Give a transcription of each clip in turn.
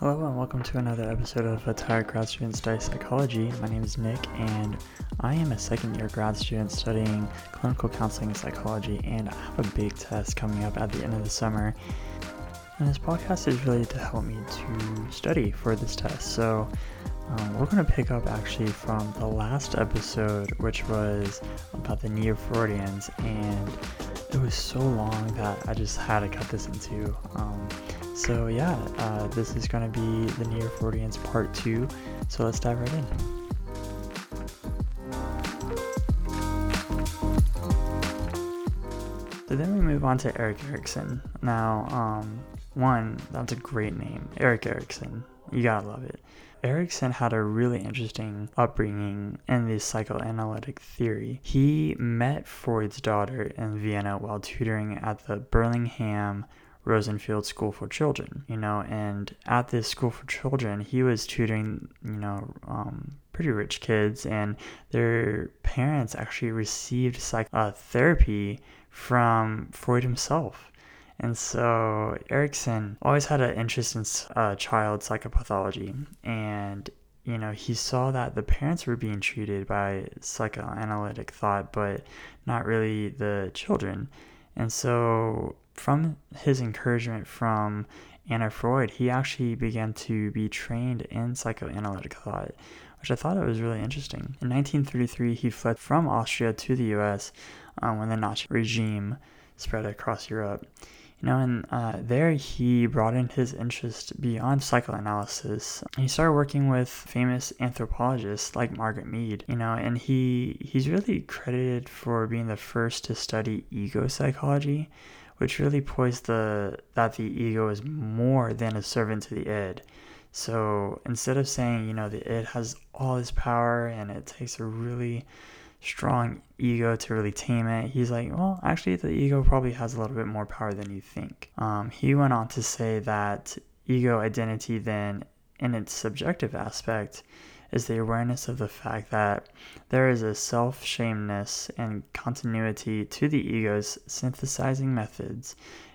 Hello and welcome to another episode of Let's Hire Grad Students Study Psychology. My name is Nick and I am a second year grad student studying clinical counseling and psychology, and I have a big test coming up at the end of the summer. And this podcast is really to help me to study for this test. So we're going to pick up actually from the last episode, which was about the Neo-Freudians, and it was so long that I just had to cut this in two. This is going to be the Neo-Freudians part 2, so let's dive right in. So then we move on to Erik Erikson. Now, one, that's a great name, Erik Erikson. You gotta love it. Erikson had a really interesting upbringing in the psychoanalytic theory. He met Freud's daughter in Vienna while tutoring at the Birmingham Rosenfield School for Children, and at this school for children, he was tutoring, pretty rich kids, and their parents actually received psychotherapy from Freud himself. And so Erikson always had an interest in child psychopathology, and he saw that the parents were being treated by psychoanalytic thought, but not really the children. And so from his encouragement from Anna Freud, he actually began to be trained in psychoanalytic thought, which I thought it was really interesting. In 1933, he fled from Austria to the U.S. When the Nazi regime spread across Europe. There he broadened his interest beyond psychoanalysis. He started working with famous anthropologists like Margaret Mead, and he's really credited for being the first to study ego psychology, which really poised that the ego is more than a servant to the id. So instead of saying, the id has all this power and it takes a really strong ego to really tame it, he's like, well, actually the ego probably has a little bit more power than you think. He went on to say that ego identity then, in its subjective aspect, is the awareness of the fact that there is a self-shameness and continuity to the ego's synthesizing methods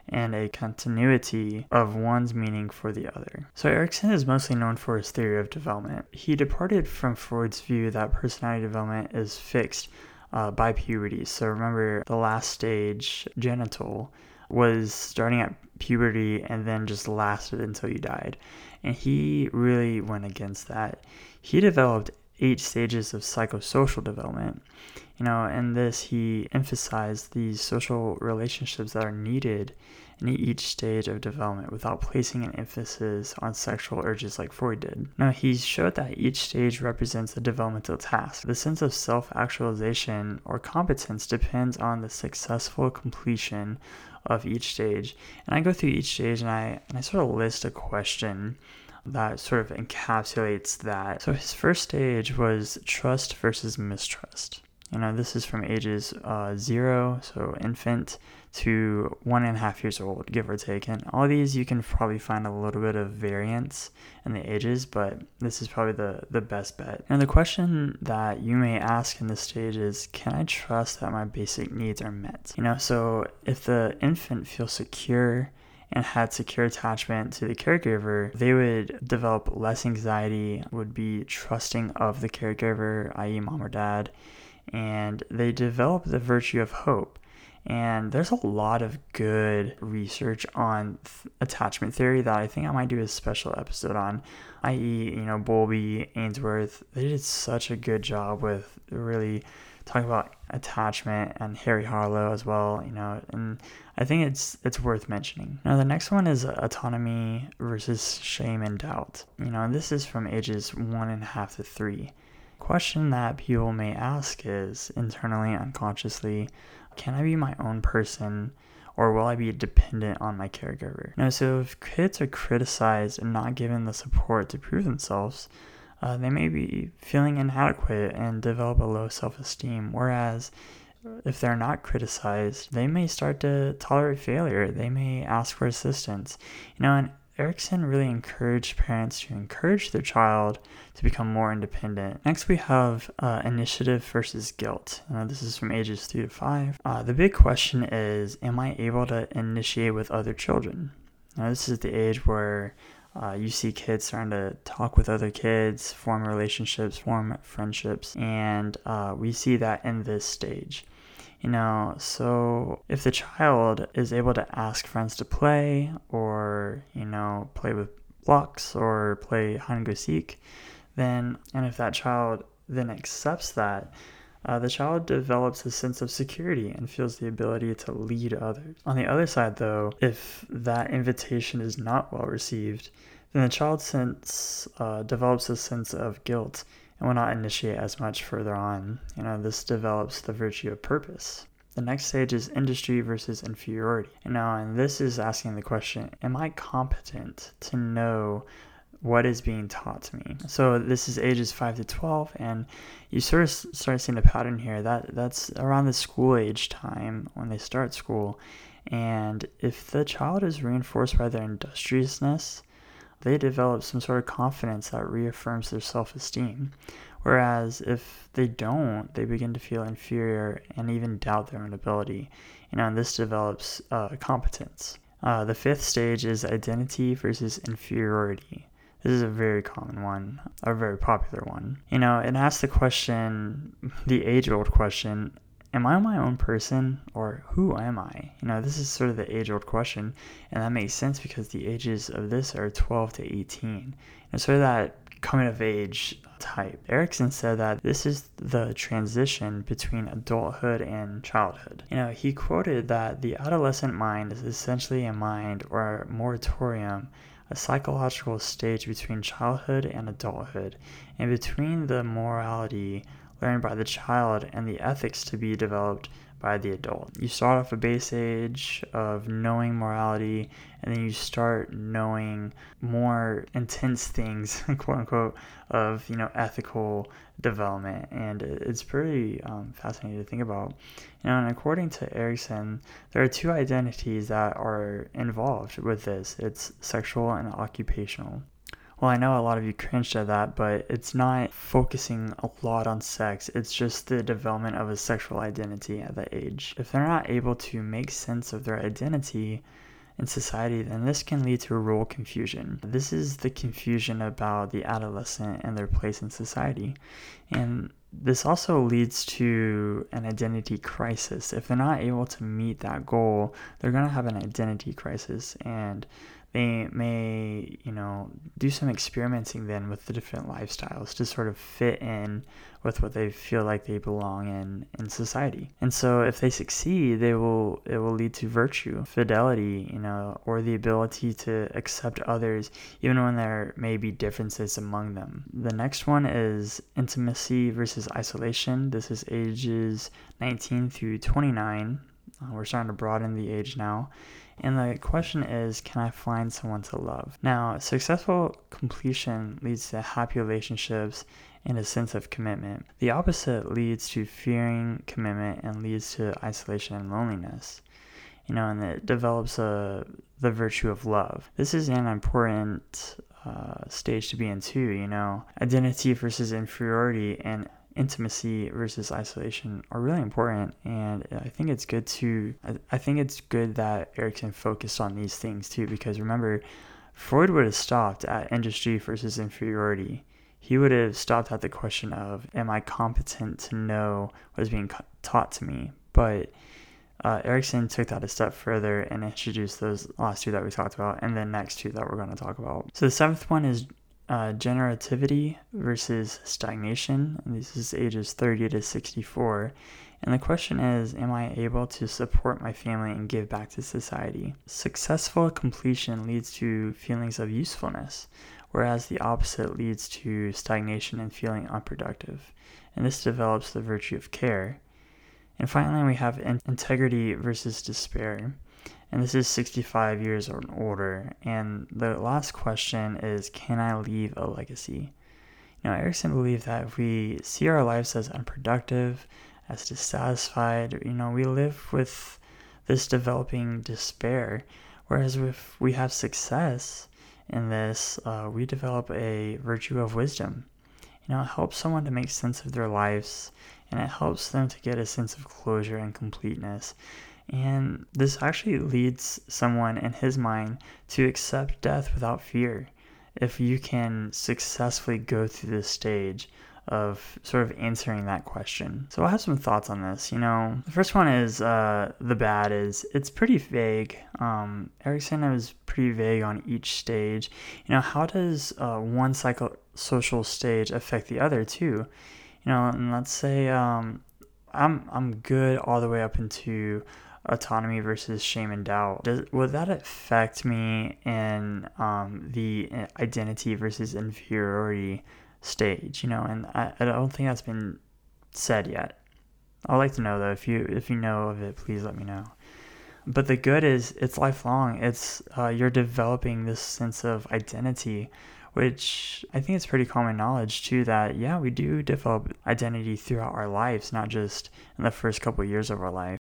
and a continuity of one's meaning for the other. So Erikson is mostly known for his theory of development. He departed from Freud's view that personality development is fixed by puberty. So remember, the last stage, genital, was starting at puberty and then just lasted until you died. And he really went against that. He developed 8 stages of psychosocial development. In this, he emphasized the social relationships that are needed in each stage of development without placing an emphasis on sexual urges like Freud did. Now, he showed that each stage represents a developmental task. The sense of self-actualization or competence depends on the successful completion of each stage. And I go through each stage and I sort of list a question that sort of encapsulates that. So his first stage was trust versus mistrust. This is from ages 0, so infant, to 1.5 years old, give or take. And all these you can probably find a little bit of variance in the ages, but this is probably the best bet. And the question that you may ask in this stage is, can I trust that my basic needs are met? So if the infant feels secure and had secure attachment to the caregiver, they would develop less anxiety, would be trusting of the caregiver, i.e. mom or dad, and they develop the virtue of hope. And there's a lot of good research on attachment theory that I think I might do a special episode on, i.e., Bowlby, Ainsworth. They did such a good job with really talking about attachment, and Harry Harlow as well, and I think it's worth mentioning. Now, the next one is autonomy versus shame and doubt. And this is from ages 1.5 to 3. Question that people may ask is, internally, unconsciously, can I be my own person, or will I be dependent on my caregiver? So if kids are criticized and not given the support to prove themselves, they may be feeling inadequate and develop a low self-esteem, whereas if they're not criticized, they may start to tolerate failure. They may ask for assistance. And Erikson really encouraged parents to encourage their child to become more independent. Next, we have initiative versus guilt. This is from ages 3 to 5. The big question is, am I able to initiate with other children? This is the age where You see kids starting to talk with other kids, form relationships, form friendships, and we see that in this stage. You know, so if the child is able to ask friends to play or, you know, play with blocks or play hide-and-go-seek, then, and if that child then accepts that, the child develops a sense of security and feels the ability to lead others. On the other side, though, if that invitation is not well received, then the child develops a sense of guilt and will not initiate as much further on. You know, this develops the virtue of purpose. The next stage is industry versus inferiority. And this is asking the question, am I competent to know what is being taught to me? So this is ages 5 to 12, and you sort of start seeing a pattern here. That's around the school age time when they start school. And if the child is reinforced by their industriousness, they develop some sort of confidence that reaffirms their self-esteem. Whereas if they don't, they begin to feel inferior and even doubt their own ability. And this develops competence. The fifth stage is identity versus inferiority. This is a very common one, a very popular one. It asks the question, the age-old question, am I my own person, or who am I? This is sort of the age-old question, and that makes sense because the ages of this are 12 to 18. And sort of that coming-of-age type. Erikson said that this is the transition between adulthood and childhood. He quoted that the adolescent mind is essentially a mind or a moratorium, a psychological stage between childhood and adulthood, and between the morality learned by the child and the ethics to be developed by the adult. You start off a base age of knowing morality, and then you start knowing more intense things, quote unquote, of, ethical development. And it's pretty fascinating to think about. And according to Erikson, there are two identities that are involved with this. It's sexual and occupational. Well, I know a lot of you cringed at that, but it's not focusing a lot on sex. It's just the development of a sexual identity at that age. If they're not able to make sense of their identity in society, then this can lead to role confusion. This is the confusion about the adolescent and their place in society. And this also leads to an identity crisis. If they're not able to meet that goal, they're going to have an identity crisis, and they may, do some experimenting then with the different lifestyles to sort of fit in with what they feel like they belong in society. And so if they succeed, it will lead to virtue, fidelity, or the ability to accept others, even when there may be differences among them. The next one is intimacy versus isolation. This is ages 19 through 29. We're starting to broaden the age now. And the question is, can I find someone to love? Now, successful completion leads to happy relationships and a sense of commitment. The opposite leads to fearing commitment and leads to isolation and loneliness. And it develops the virtue of love. This is an important stage to be in too, Identity versus inferiority and intimacy versus isolation are really important, and I think it's good that Erikson focused on these things too, because remember, Freud would have stopped at industry versus inferiority. He would have stopped at the question of, am I competent to know what is being taught to me? But Erikson took that a step further and introduced those last two that we talked about, and the next two that we're going to talk about. So the seventh one is generativity versus stagnation. And this is ages 30 to 64. And the question is, am I able to support my family and give back to society? Successful completion leads to feelings of usefulness, whereas the opposite leads to stagnation and feeling unproductive. And this develops the virtue of care. And finally, we have integrity versus despair. And this is 65 years or older. And the last question is, can I leave a legacy? Erikson believed that if we see our lives as unproductive, as dissatisfied, we live with this developing despair. Whereas if we have success in this, we develop a virtue of wisdom. It helps someone to make sense of their lives, and it helps them to get a sense of closure and completeness. And this actually leads someone in his mind to accept death without fear. if you can successfully go through this stage of sort of answering that question. So I have some thoughts on this. You know, the first one is the bad is it's pretty vague. Erikson was pretty vague on each stage. You know, how does one psychosocial stage affect the other too? You know, and let's say I'm good all the way up into autonomy versus shame and doubt. Will that affect me in the identity versus inferiority stage? You know, and I don't think that's been said yet. I'd like to know though. If you know of it, please let me know. But the good is it's lifelong. It's you're developing this sense of identity, which I think it's pretty common knowledge too, that yeah, we do develop identity throughout our lives, not just in the first couple of years of our life.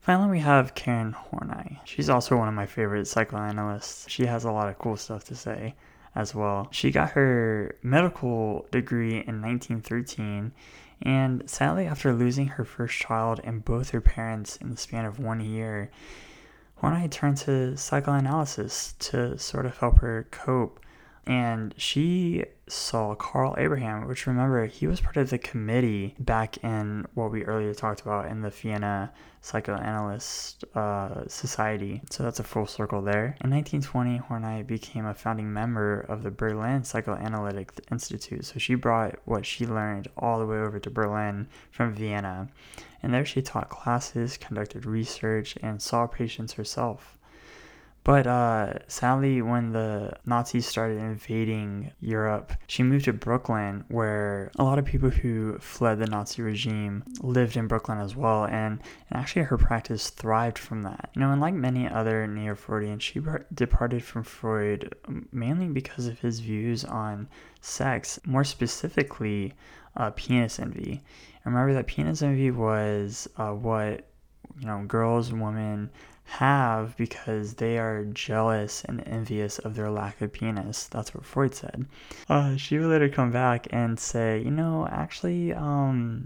Finally, we have Karen Horney. She's also one of my favorite psychoanalysts. She has a lot of cool stuff to say as well. She got her medical degree in 1913, and sadly, after losing her first child and both her parents in the span of 1 year, Horney turned to psychoanalysis to sort of help her cope. And she saw Carl Abraham, which, remember, he was part of the committee back in what we earlier talked about in the Vienna Psychoanalyst Society. So that's a full circle there. In 1920, Horney became a founding member of the Berlin Psychoanalytic Institute. So she brought what she learned all the way over to Berlin from Vienna. And there she taught classes, conducted research, and saw patients herself. But sadly, when the Nazis started invading Europe, she moved to Brooklyn, where a lot of people who fled the Nazi regime lived in Brooklyn as well, and actually her practice thrived from that. You know, and like many other Neo-Freudians, she departed from Freud mainly because of his views on sex, more specifically penis envy. And remember that penis envy was what, you know, girls and women have because they are jealous and envious of their lack of penis. That's what Freud said. She would later come back and say, you know, actually, no,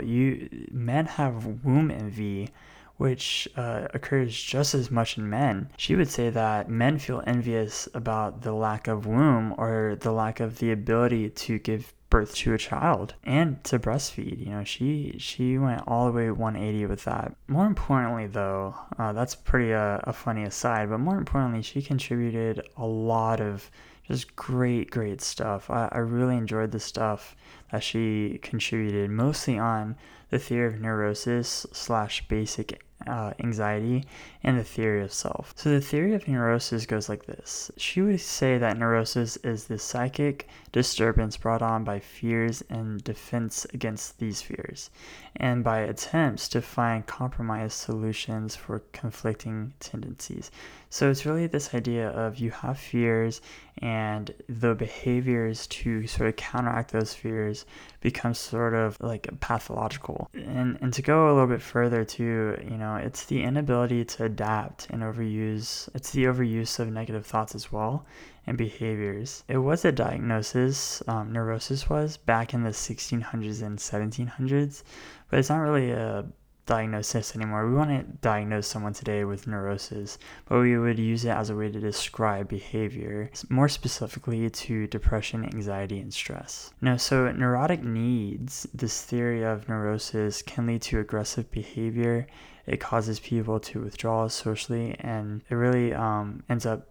men have womb envy, which occurs just as much in men. She would say that men feel envious about the lack of womb or the lack of the ability to give birth to a child and to breastfeed. You know, she went all the way 180 with that. More importantly though, that's pretty a funny aside, but more importantly, she contributed a lot of just great stuff. I really enjoyed the stuff that she contributed, mostly on the theory of neurosis / basic anxiety and the theory of self. So the theory of neurosis goes like this. She would say that neurosis is the psychic disturbance brought on by fears and defense against these fears, and by attempts to find compromised solutions for conflicting tendencies. So it's really this idea of you have fears, and the behaviors to sort of counteract those fears become sort of like pathological. And to go a little bit further too, you know, it's the inability to adapt and overuse. It's the overuse of negative thoughts as well and behaviors. It was a diagnosis, neurosis was, back in the 1600s and 1700s, but it's not really a diagnosis anymore. We want to diagnose someone today with neurosis, but we would use it as a way to describe behavior, more specifically to depression, anxiety, and stress. Now, so neurotic needs, this theory of neurosis, can lead to aggressive behavior. It causes people to withdraw socially, and it really ends up,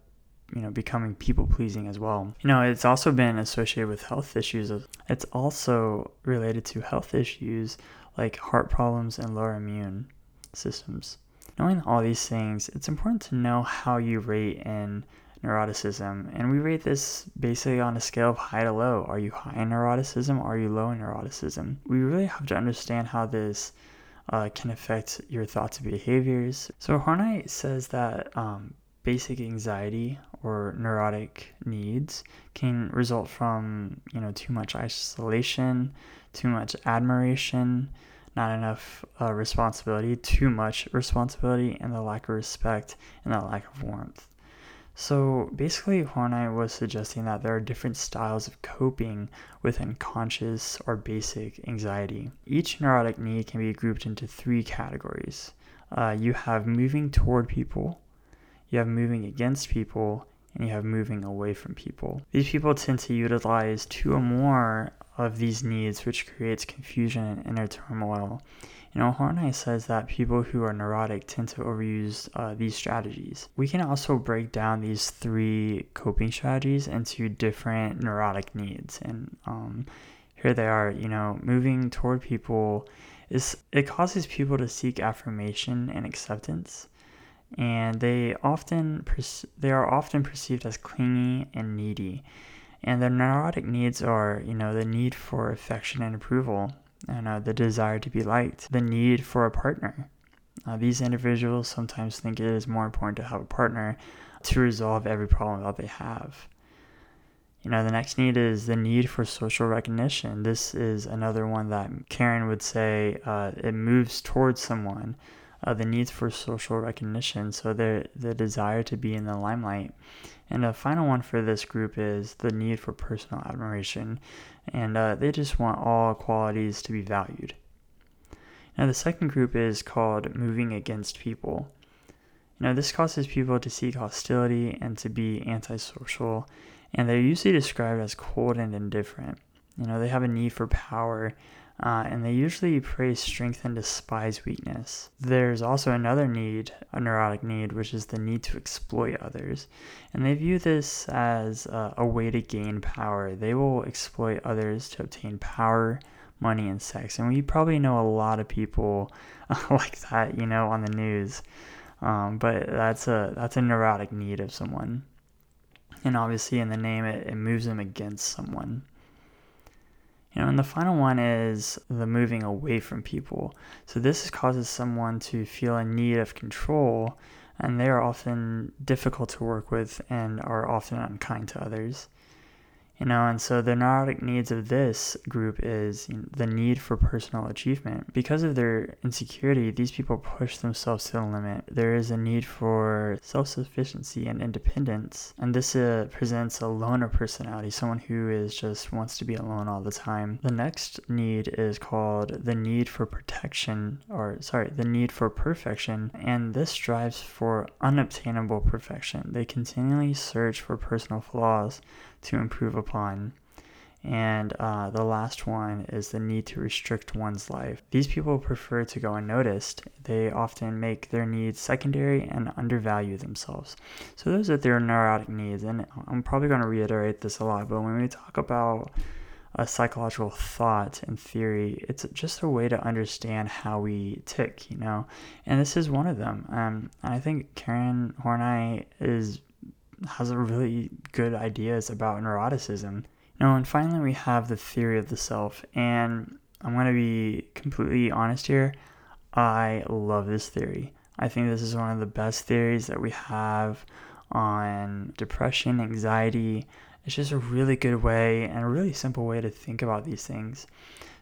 you know, becoming people-pleasing as well. You know, it's also been associated with health issues. It's also related to health issues like heart problems and lower immune systems. Knowing all these things, it's important to know how you rate in neuroticism. And we rate this basically on a scale of high to low. Are you high in neuroticism? Are you low in neuroticism? We really have to understand how this can affect your thoughts and behaviors. So Horney says that basic anxiety or neurotic needs can result from, you know, too much isolation, too much admiration, not enough responsibility, too much responsibility, and the lack of respect and the lack of warmth. So basically, Horney was suggesting that there are different styles of coping with unconscious or basic anxiety. Each neurotic need can be grouped into 3 categories. You have moving toward people, You have moving against people, and you have moving away from people. These people tend to utilize two or more of these needs, which creates confusion and inner turmoil. You know, Horney says that people who are neurotic tend to overuse these strategies. We can also break down these three coping strategies into different neurotic needs. And here they are. You know, moving toward people, it causes people to seek affirmation and acceptance. And they are often perceived as clingy and needy. And their neurotic needs are, you know, the need for affection and approval, and the desire to be liked, the need for a partner. These individuals sometimes think it is more important to have a partner to resolve every problem that they have. You know, the next need is the need for social recognition. This is another one that Karen would say it moves towards someone. The needs for social recognition, so the desire to be in the limelight. And the final one for this group is the need for personal admiration, and they just want all qualities to be valued. Now, the second group is called moving against people. You know, this causes people to seek hostility and to be antisocial, and they're usually described as cold and indifferent. You know, they have a need for power, and they usually praise strength and despise weakness. There's also another need, a neurotic need, which is the need to exploit others. And they view this as a way to gain power. They will exploit others to obtain power, money, and sex. And we probably know a lot of people like that, you know, on the news. But that's a neurotic need of someone. And obviously in the name, it moves them against someone. You know, and the final one is the moving away from people. So this causes someone to feel a need of control, and they are often difficult to work with and are often unkind to others. You know, and so the neurotic needs of this group is the need for personal achievement. Because of their insecurity, these people push themselves to the limit. There is a need for self-sufficiency and independence. And this presents a loner personality, someone who is just wants to be alone all the time. The next need is called the need for perfection. And this strives for unobtainable perfection. They continually search for personal flaws to improve upon. And the last one is the need to restrict one's life. These people prefer to go unnoticed. They often make their needs secondary and undervalue themselves. So those are their neurotic needs. And I'm probably going to reiterate this a lot, but when we talk about a psychological thought and theory, it's just a way to understand how we tick, you know. And this is one of them. And I think Karen Horney has a really good ideas about neuroticism. Now, and finally, we have the theory of the self, and I'm going to be completely honest here. I love this theory. I think this is one of the best theories that we have on depression, anxiety. It's just a really good way and a really simple way to think about these things.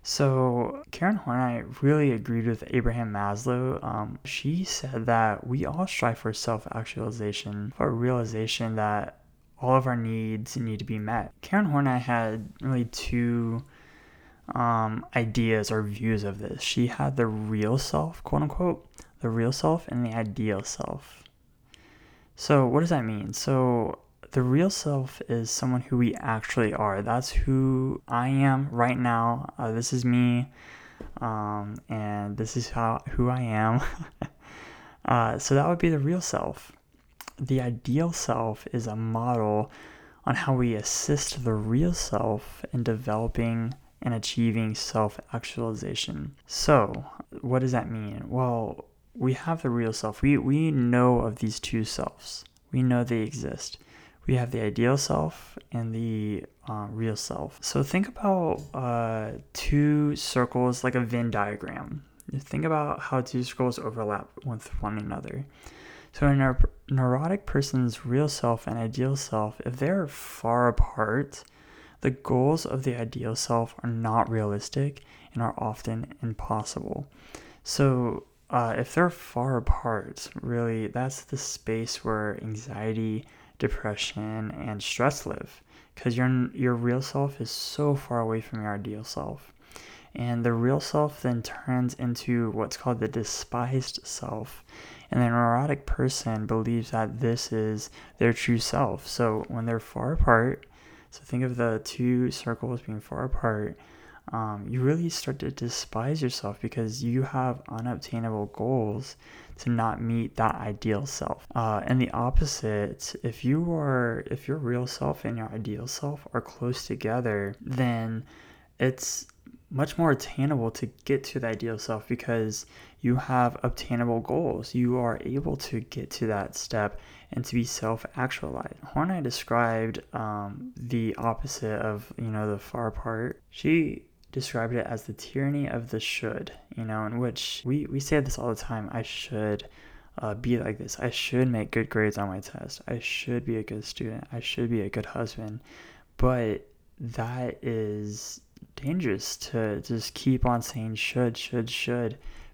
So Karen Horney really agreed with Abraham Maslow. She said that we all strive for self-actualization, for a realization that all of our needs need to be met. Karen Horney had really two ideas or views of this. She had the real self, quote unquote, the real self, and the ideal self. So what does that mean? So the real self is someone who we actually are. That's who I am right now. This is me, and this is who I am. So that would be the real self. The ideal self is a model on how we assist the real self in developing and achieving self-actualization. So what does that mean? Well, we have the real self. We know of these two selves. We know they exist. We have the ideal self and the real self. So think about two circles like a Venn diagram. Think about how two circles overlap with one another. So in our neurotic person's real self and ideal self, if they're far apart, the goals of the ideal self are not realistic and are often impossible. So if they're far apart, really, that's the space where anxiety, depression, and stress live, because your real self is so far away from your ideal self. And the real self then turns into what's called the despised self. And the neurotic person believes that this is their true self. So when they're far apart, so think of the two circles being far apart, you really start to despise yourself because you have unobtainable goals to not meet that ideal self. And the opposite, if your real self and your ideal self are close together, then it's much more attainable to get to the ideal self because you have obtainable goals. You are able to get to that step and to be self-actualized. Horney described the opposite of, the far apart. She described it as the tyranny of the should, in which we say this all the time. I should be like this. I should make good grades on my test. I should be a good student. I should be a good husband. But that is dangerous to just keep on saying should,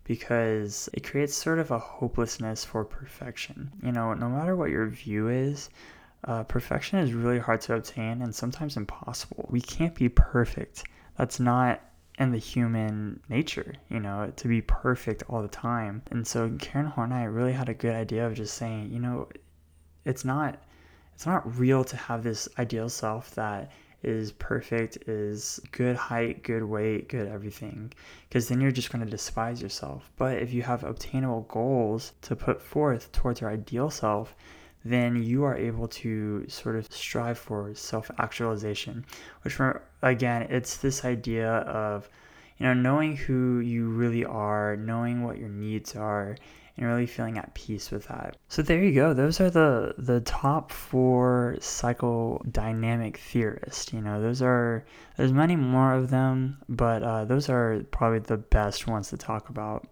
because it creates sort of a hopelessness for perfection. No matter what your view is, perfection is really hard to obtain and sometimes impossible. We can't be perfect. That's not in the human nature, to be perfect all the time. And so Karen Horney really had a good idea of just saying, it's not real to have this ideal self that is perfect, is good height, good weight, good everything, because then you're just going to despise yourself. But if you have obtainable goals to put forth towards your ideal self, then you are able to sort of strive for self-actualization, which, again, it's this idea of, knowing who you really are, knowing what your needs are, and really feeling at peace with that. So there you go. Those are the top 4 psychodynamic theorists. There's many more of them, but those are probably the best ones to talk about.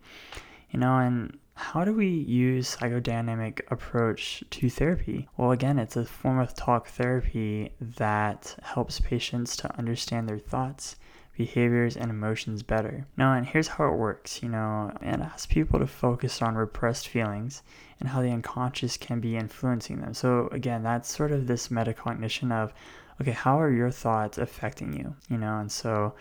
And how do we use psychodynamic approach to therapy? Well, again, it's a form of talk therapy that helps patients to understand their thoughts, behaviors, and emotions better. And here's how it works. It asks people to focus on repressed feelings and how the unconscious can be influencing them. So again, that's sort of this metacognition of, okay, how are your thoughts affecting you? And so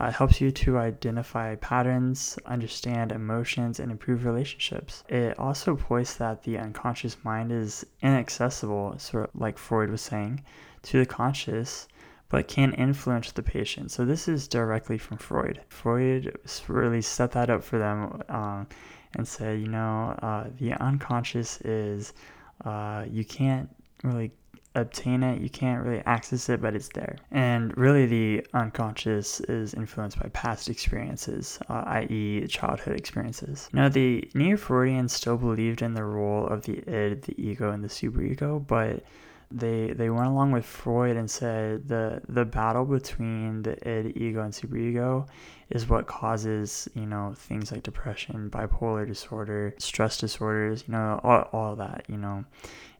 it helps you to identify patterns, understand emotions, and improve relationships. It also points that the unconscious mind is inaccessible, sort of like Freud was saying, to the conscious, but can influence the patient. So this is directly from Freud. Freud really set that up for them and said, the unconscious is, you can't really obtain it, you can't really access it, but it's there. And really the unconscious is influenced by past experiences, i.e. childhood experiences. Now the Neo-Freudians still believed in the role of the id, the ego, and the superego, but they went along with Freud and said the battle between the id, ego, and superego is what causes, things like depression, bipolar disorder, stress disorders, all that,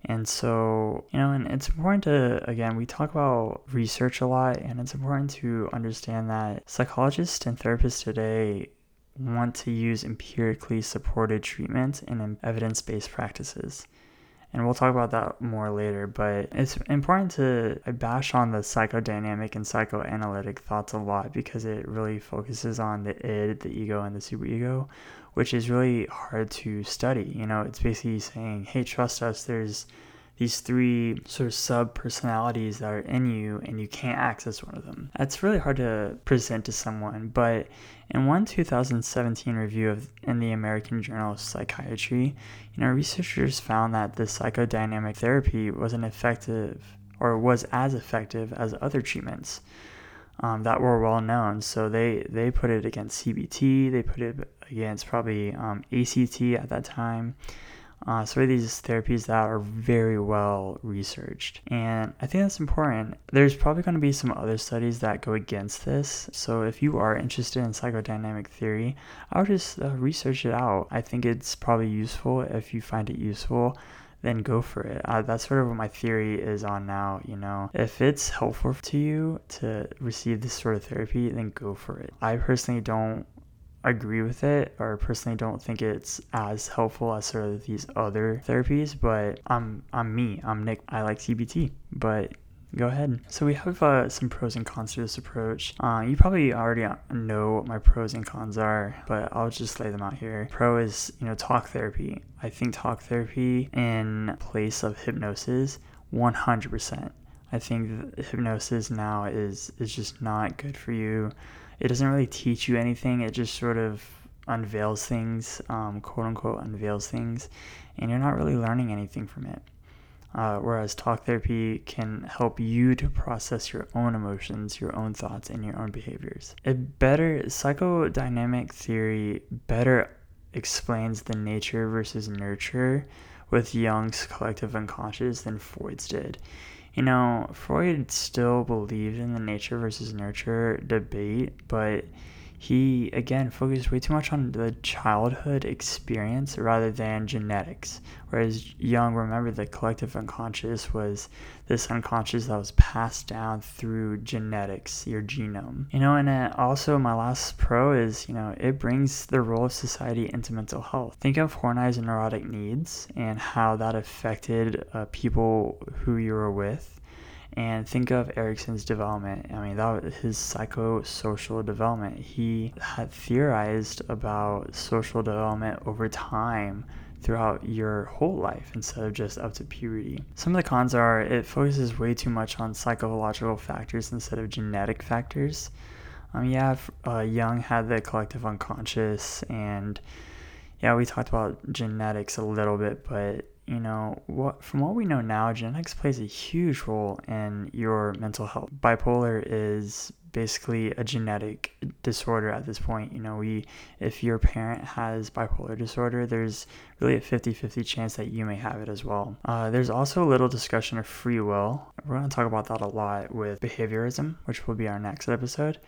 And so, and it's important to, again, we talk about research a lot, and it's important to understand that psychologists and therapists today want to use empirically supported treatment and evidence-based practices. And we'll talk about that more later, but it's important to bash on the psychodynamic and psychoanalytic thoughts a lot because it really focuses on the id, the ego, and the superego, which is really hard to study. It's basically saying, hey, trust us, there's these 3 sort of sub-personalities that are in you, and you can't access one of them. That's really hard to present to someone, but in one 2017 review in the American Journal of Psychiatry, researchers found that the psychodynamic therapy was as effective as other treatments that were well known. So they put it against CBT, they put it against probably ACT at that time. So these therapies that are very well researched, and I think that's important. There's probably going to be some other studies that go against this, so if you are interested in psychodynamic theory, I would just research it out. I think it's probably useful. If you find it useful, then go for it. That's sort of what my theory is on now. If it's helpful to you to receive this sort of therapy, then go for it. I personally don't agree with it, or personally don't think it's as helpful as sort of these other therapies, but I'm Nick. I like CBT, but go ahead. So we have some pros and cons to this approach. You probably already know what my pros and cons are, but I'll just lay them out here. Pro is, talk therapy. I think talk therapy in place of hypnosis, 100%. I think hypnosis now is just not good for you. It doesn't really teach you anything. It just sort of unveils things, quote unquote unveils things, and you're not really learning anything from it. Whereas talk therapy can help you to process your own emotions, your own thoughts, and your own behaviors. Psychodynamic theory better explains the nature versus nurture with Jung's collective unconscious than Freud's did. Freud still believed in the nature versus nurture debate, but he, again, focused way too much on the childhood experience rather than genetics, whereas Jung, remember, the collective unconscious was this unconscious that was passed down through genetics, your genome. And also my last pro is, it brings the role of society into mental health. Think of Horney's neurotic needs and how that affected people who you were with. And think of Erikson's development. That was his psychosocial development. He had theorized about social development over time throughout your whole life instead of just up to puberty. Some of the cons are it focuses way too much on psychological factors instead of genetic factors. Jung had the collective unconscious, and we talked about genetics a little bit, but from what we know now, genetics plays a huge role in your mental health. Bipolar is basically a genetic disorder at this point. If your parent has bipolar disorder, there's really a 50-50 chance that you may have it as well. There's also a little discussion of free will. We're going to talk about that a lot with behaviorism, which will be our next episode.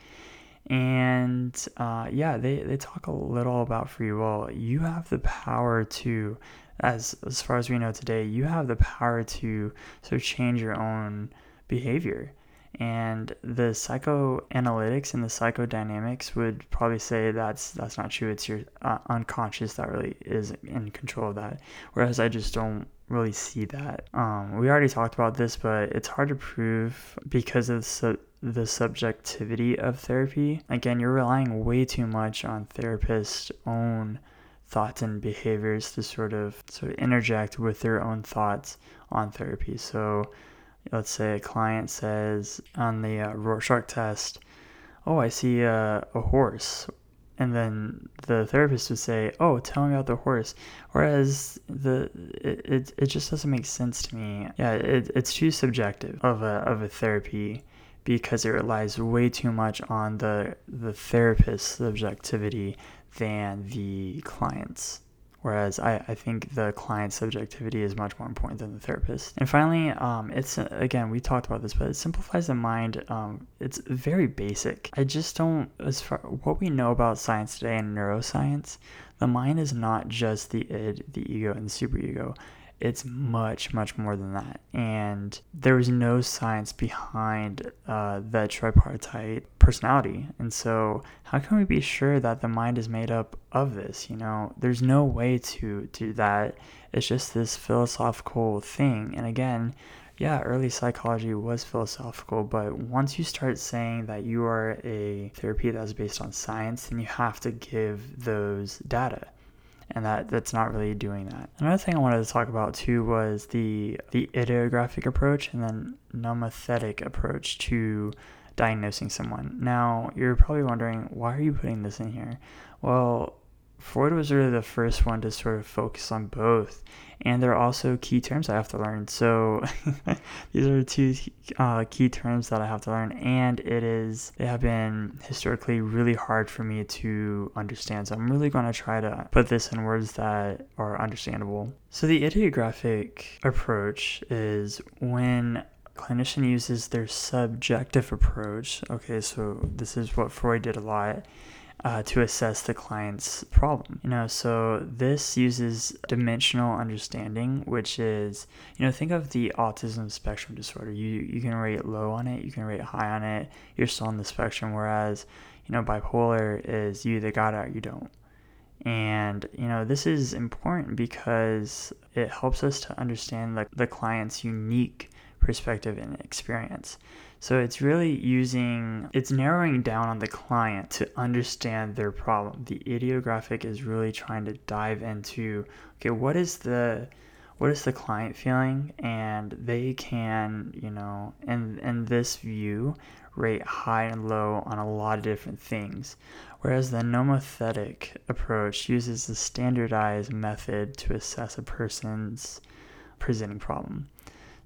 And they talk a little about free will. You have the power to, as far as we know today, you have the power to sort of change your own behavior. And the psychoanalytics and the psychodynamics would probably say that's not true. It's your unconscious that really is in control of that. Whereas I just don't really see that. We already talked about this, but it's hard to prove because of the subjectivity of therapy. Again, you're relying way too much on therapists' own thoughts and behaviors to sort of interject with their own thoughts on therapy. So let's say a client says on the Rorschach test, "Oh, I see a horse." And then the therapist would say, "Oh, tell me about the horse." Whereas it just doesn't make sense to me. Yeah, it's too subjective of a therapy, because it relies way too much on the therapist's subjectivity than the client's. Whereas I think the client's subjectivity is much more important than the therapist. And finally, we talked about this, but it simplifies the mind. It's very basic. I just don't, as far what we know about science today and neuroscience, the mind is not just the id, the ego, and the superego. It's much, much more than that. And there was no science behind the tripartite personality. And so how can we be sure that the mind is made up of this? There's no way to do that. It's just this philosophical thing. And again, early psychology was philosophical, but once you start saying that you are a therapy that's based on science, then you have to give those data. And that's not really doing that. Another thing I wanted to talk about too was the ideographic approach and then nomothetic approach to diagnosing someone. Now, you're probably wondering, why are you putting this in here? Well, Freud was really the first one to sort of focus on both, and there are also key terms I have to learn. So these are two key terms that I have to learn, and they have been historically really hard for me to understand. So I'm really going to try to put this in words that are understandable. So the ideographic approach is when clinician uses their subjective approach. Okay, so this is what Freud did a lot. To assess the client's problem. So this uses dimensional understanding, which is, think of the autism spectrum disorder. You can rate low on it, you can rate high on it, you're still on the spectrum, whereas, bipolar is you either got it or you don't. And, this is important because it helps us to understand the client's unique perspective and experience. So it's really it's narrowing down on the client to understand their problem. The ideographic is really trying to dive into, okay, what is the client feeling? And they can, in this view, rate high and low on a lot of different things. Whereas the nomothetic approach uses the standardized method to assess a person's presenting problem.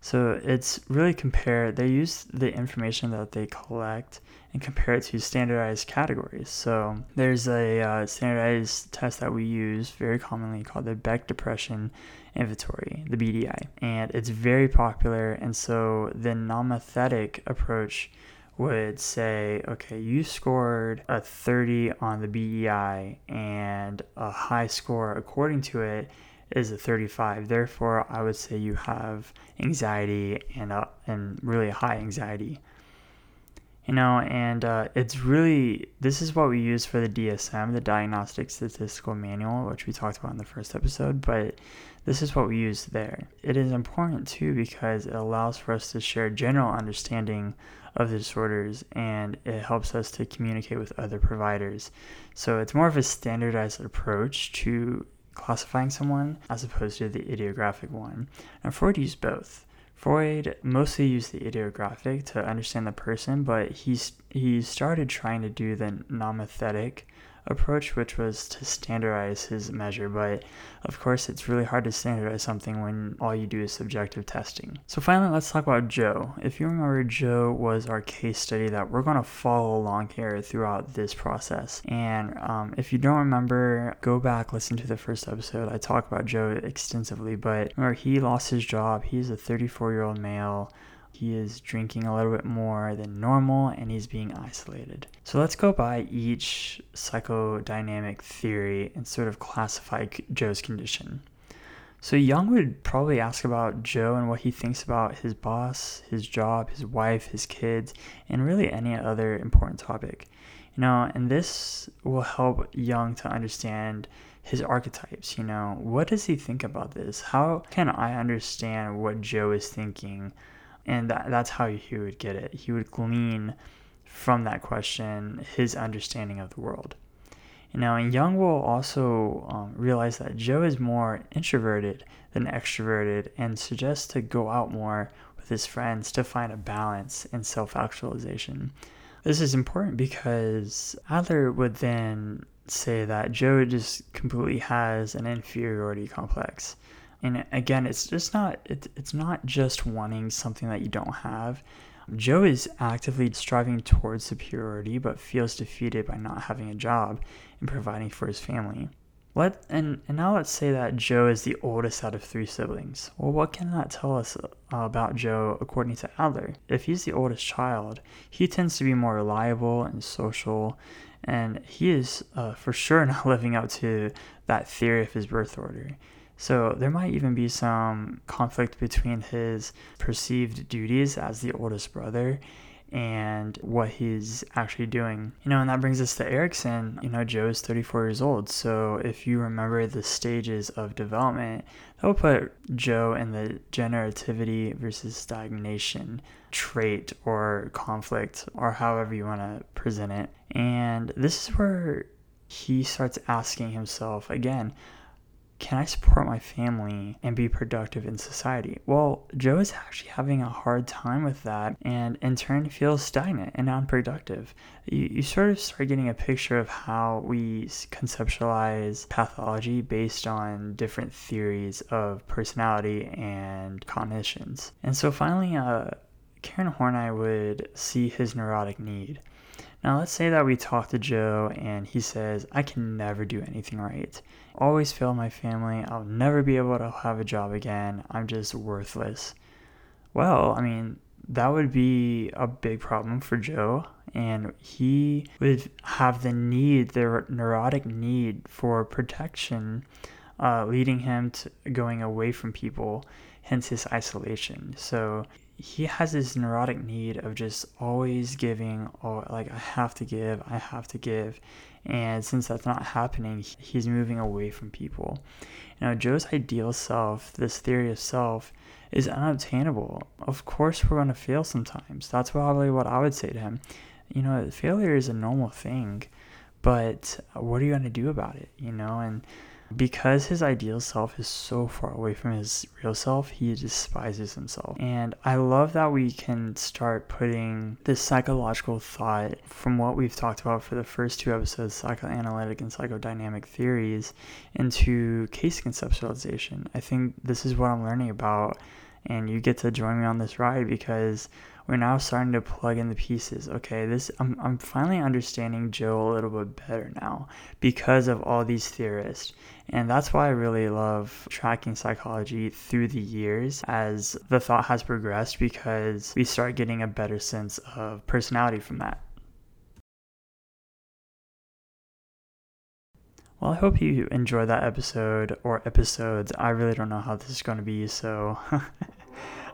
So it's really they use the information that they collect and compare it to standardized categories. So there's a standardized test that we use very commonly called the Beck Depression Inventory, the BDI. And it's very popular. And so the nomothetic approach would say, okay, you scored a 30 on the BDI and a high score according to it is a 35. Therefore, I would say you have anxiety and really high anxiety. This is what we use for the DSM, the Diagnostic Statistical Manual, which we talked about in the first episode, but this is what we use there. It is important too because it allows for us to share general understanding of the disorders and it helps us to communicate with other providers. So it's more of a standardized approach to classifying someone as opposed to the ideographic one. And Freud used both. Freud mostly used the ideographic to understand the person, but he started trying to do the nomothetic approach, which was to standardize his measure. But of course, it's really hard to standardize something when all you do is subjective testing. So finally, let's talk about Joe. If you remember, Joe was our case study that we're going to follow along here throughout this process. And if you don't remember, go back, listen to the first episode. I talk about Joe extensively, but remember, he lost his job. He's a 34-year-old male. He is drinking a little bit more than normal and he's being isolated. So let's go by each psychodynamic theory and sort of classify Joe's condition. So Jung would probably ask about Joe and what he thinks about his boss, his job, his wife, his kids, and really any other important topic. And this will help Jung to understand his archetypes. What does he think about this? How can I understand what Joe is thinking? And that's how he would get it. He would glean from that question his understanding of the world. And Jung will also realize that Joe is more introverted than extroverted and suggests to go out more with his friends to find a balance in self-actualization. This is important because Adler would then say that Joe just completely has an inferiority complex. And again, it's not just wanting something that you don't have. Joe is actively striving towards superiority, but feels defeated by not having a job and providing for his family. Now let's say that Joe is the oldest out of three siblings. Well, what can that tell us about Joe according to Adler? If he's the oldest child, he tends to be more reliable and social, and he is for sure not living up to that theory of his birth order. So there might even be some conflict between his perceived duties as the oldest brother and what he's actually doing. And that brings us to Erikson. Joe is 34 years old. So if you remember the stages of development, that will put Joe in the generativity versus stagnation trait or conflict or however you want to present it. And this is where he starts asking himself again, can I support my family and be productive in society? Well, Joe is actually having a hard time with that and in turn feels stagnant and unproductive. You sort of start getting a picture of how we conceptualize pathology based on different theories of personality and cognitions. And so finally, Karen Horney would see his neurotic need. Now, let's say that we talk to Joe and he says, I can never do anything right. Always fail my family. I'll never be able to have a job again. I'm just worthless. Well, that would be a big problem for Joe. And he would have the neurotic need for protection, leading him to going away from people, hence his isolation. So he has this neurotic need of just always giving, or like, I have to give. And since that's not happening, he's moving away from people. You know, Joe's ideal self, this theory of self, is unobtainable. Of course, we're going to fail sometimes. That's probably what I would say to him. You know, failure is a normal thing, but what are you going to do about it? You know, and because his ideal self is so far away from his real self, he despises himself. And I love that we can start putting this psychological thought from what we've talked about for the first two episodes, psychoanalytic and psychodynamic theories, into case conceptualization. I think this is what I'm learning about, and you get to join me on this ride because we're now starting to plug in the pieces. Okay, I'm finally understanding Joe a little bit better now because of all these theorists. And that's why I really love tracking psychology through the years as the thought has progressed, because we start getting a better sense of personality from that. Well, I hope you enjoyed that episode or episodes. I really don't know how this is going to be, so...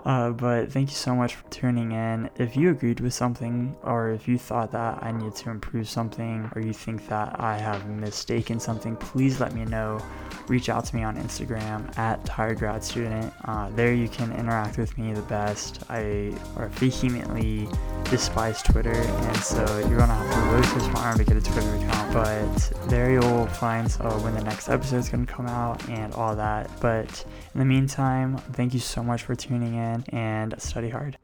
but thank you so much for tuning in. If you agreed with something, or if you thought that I need to improve something, or you think that I have mistaken something, please let me know. Reach out to me on Instagram @tiredgradstudent. There you can interact with me the best. I vehemently despise Twitter, and so you're gonna have to lose this farm to get a Twitter account. But there you'll find when the next episode is gonna come out and all that. But in the meantime, thank you so much for tuning in, and study hard.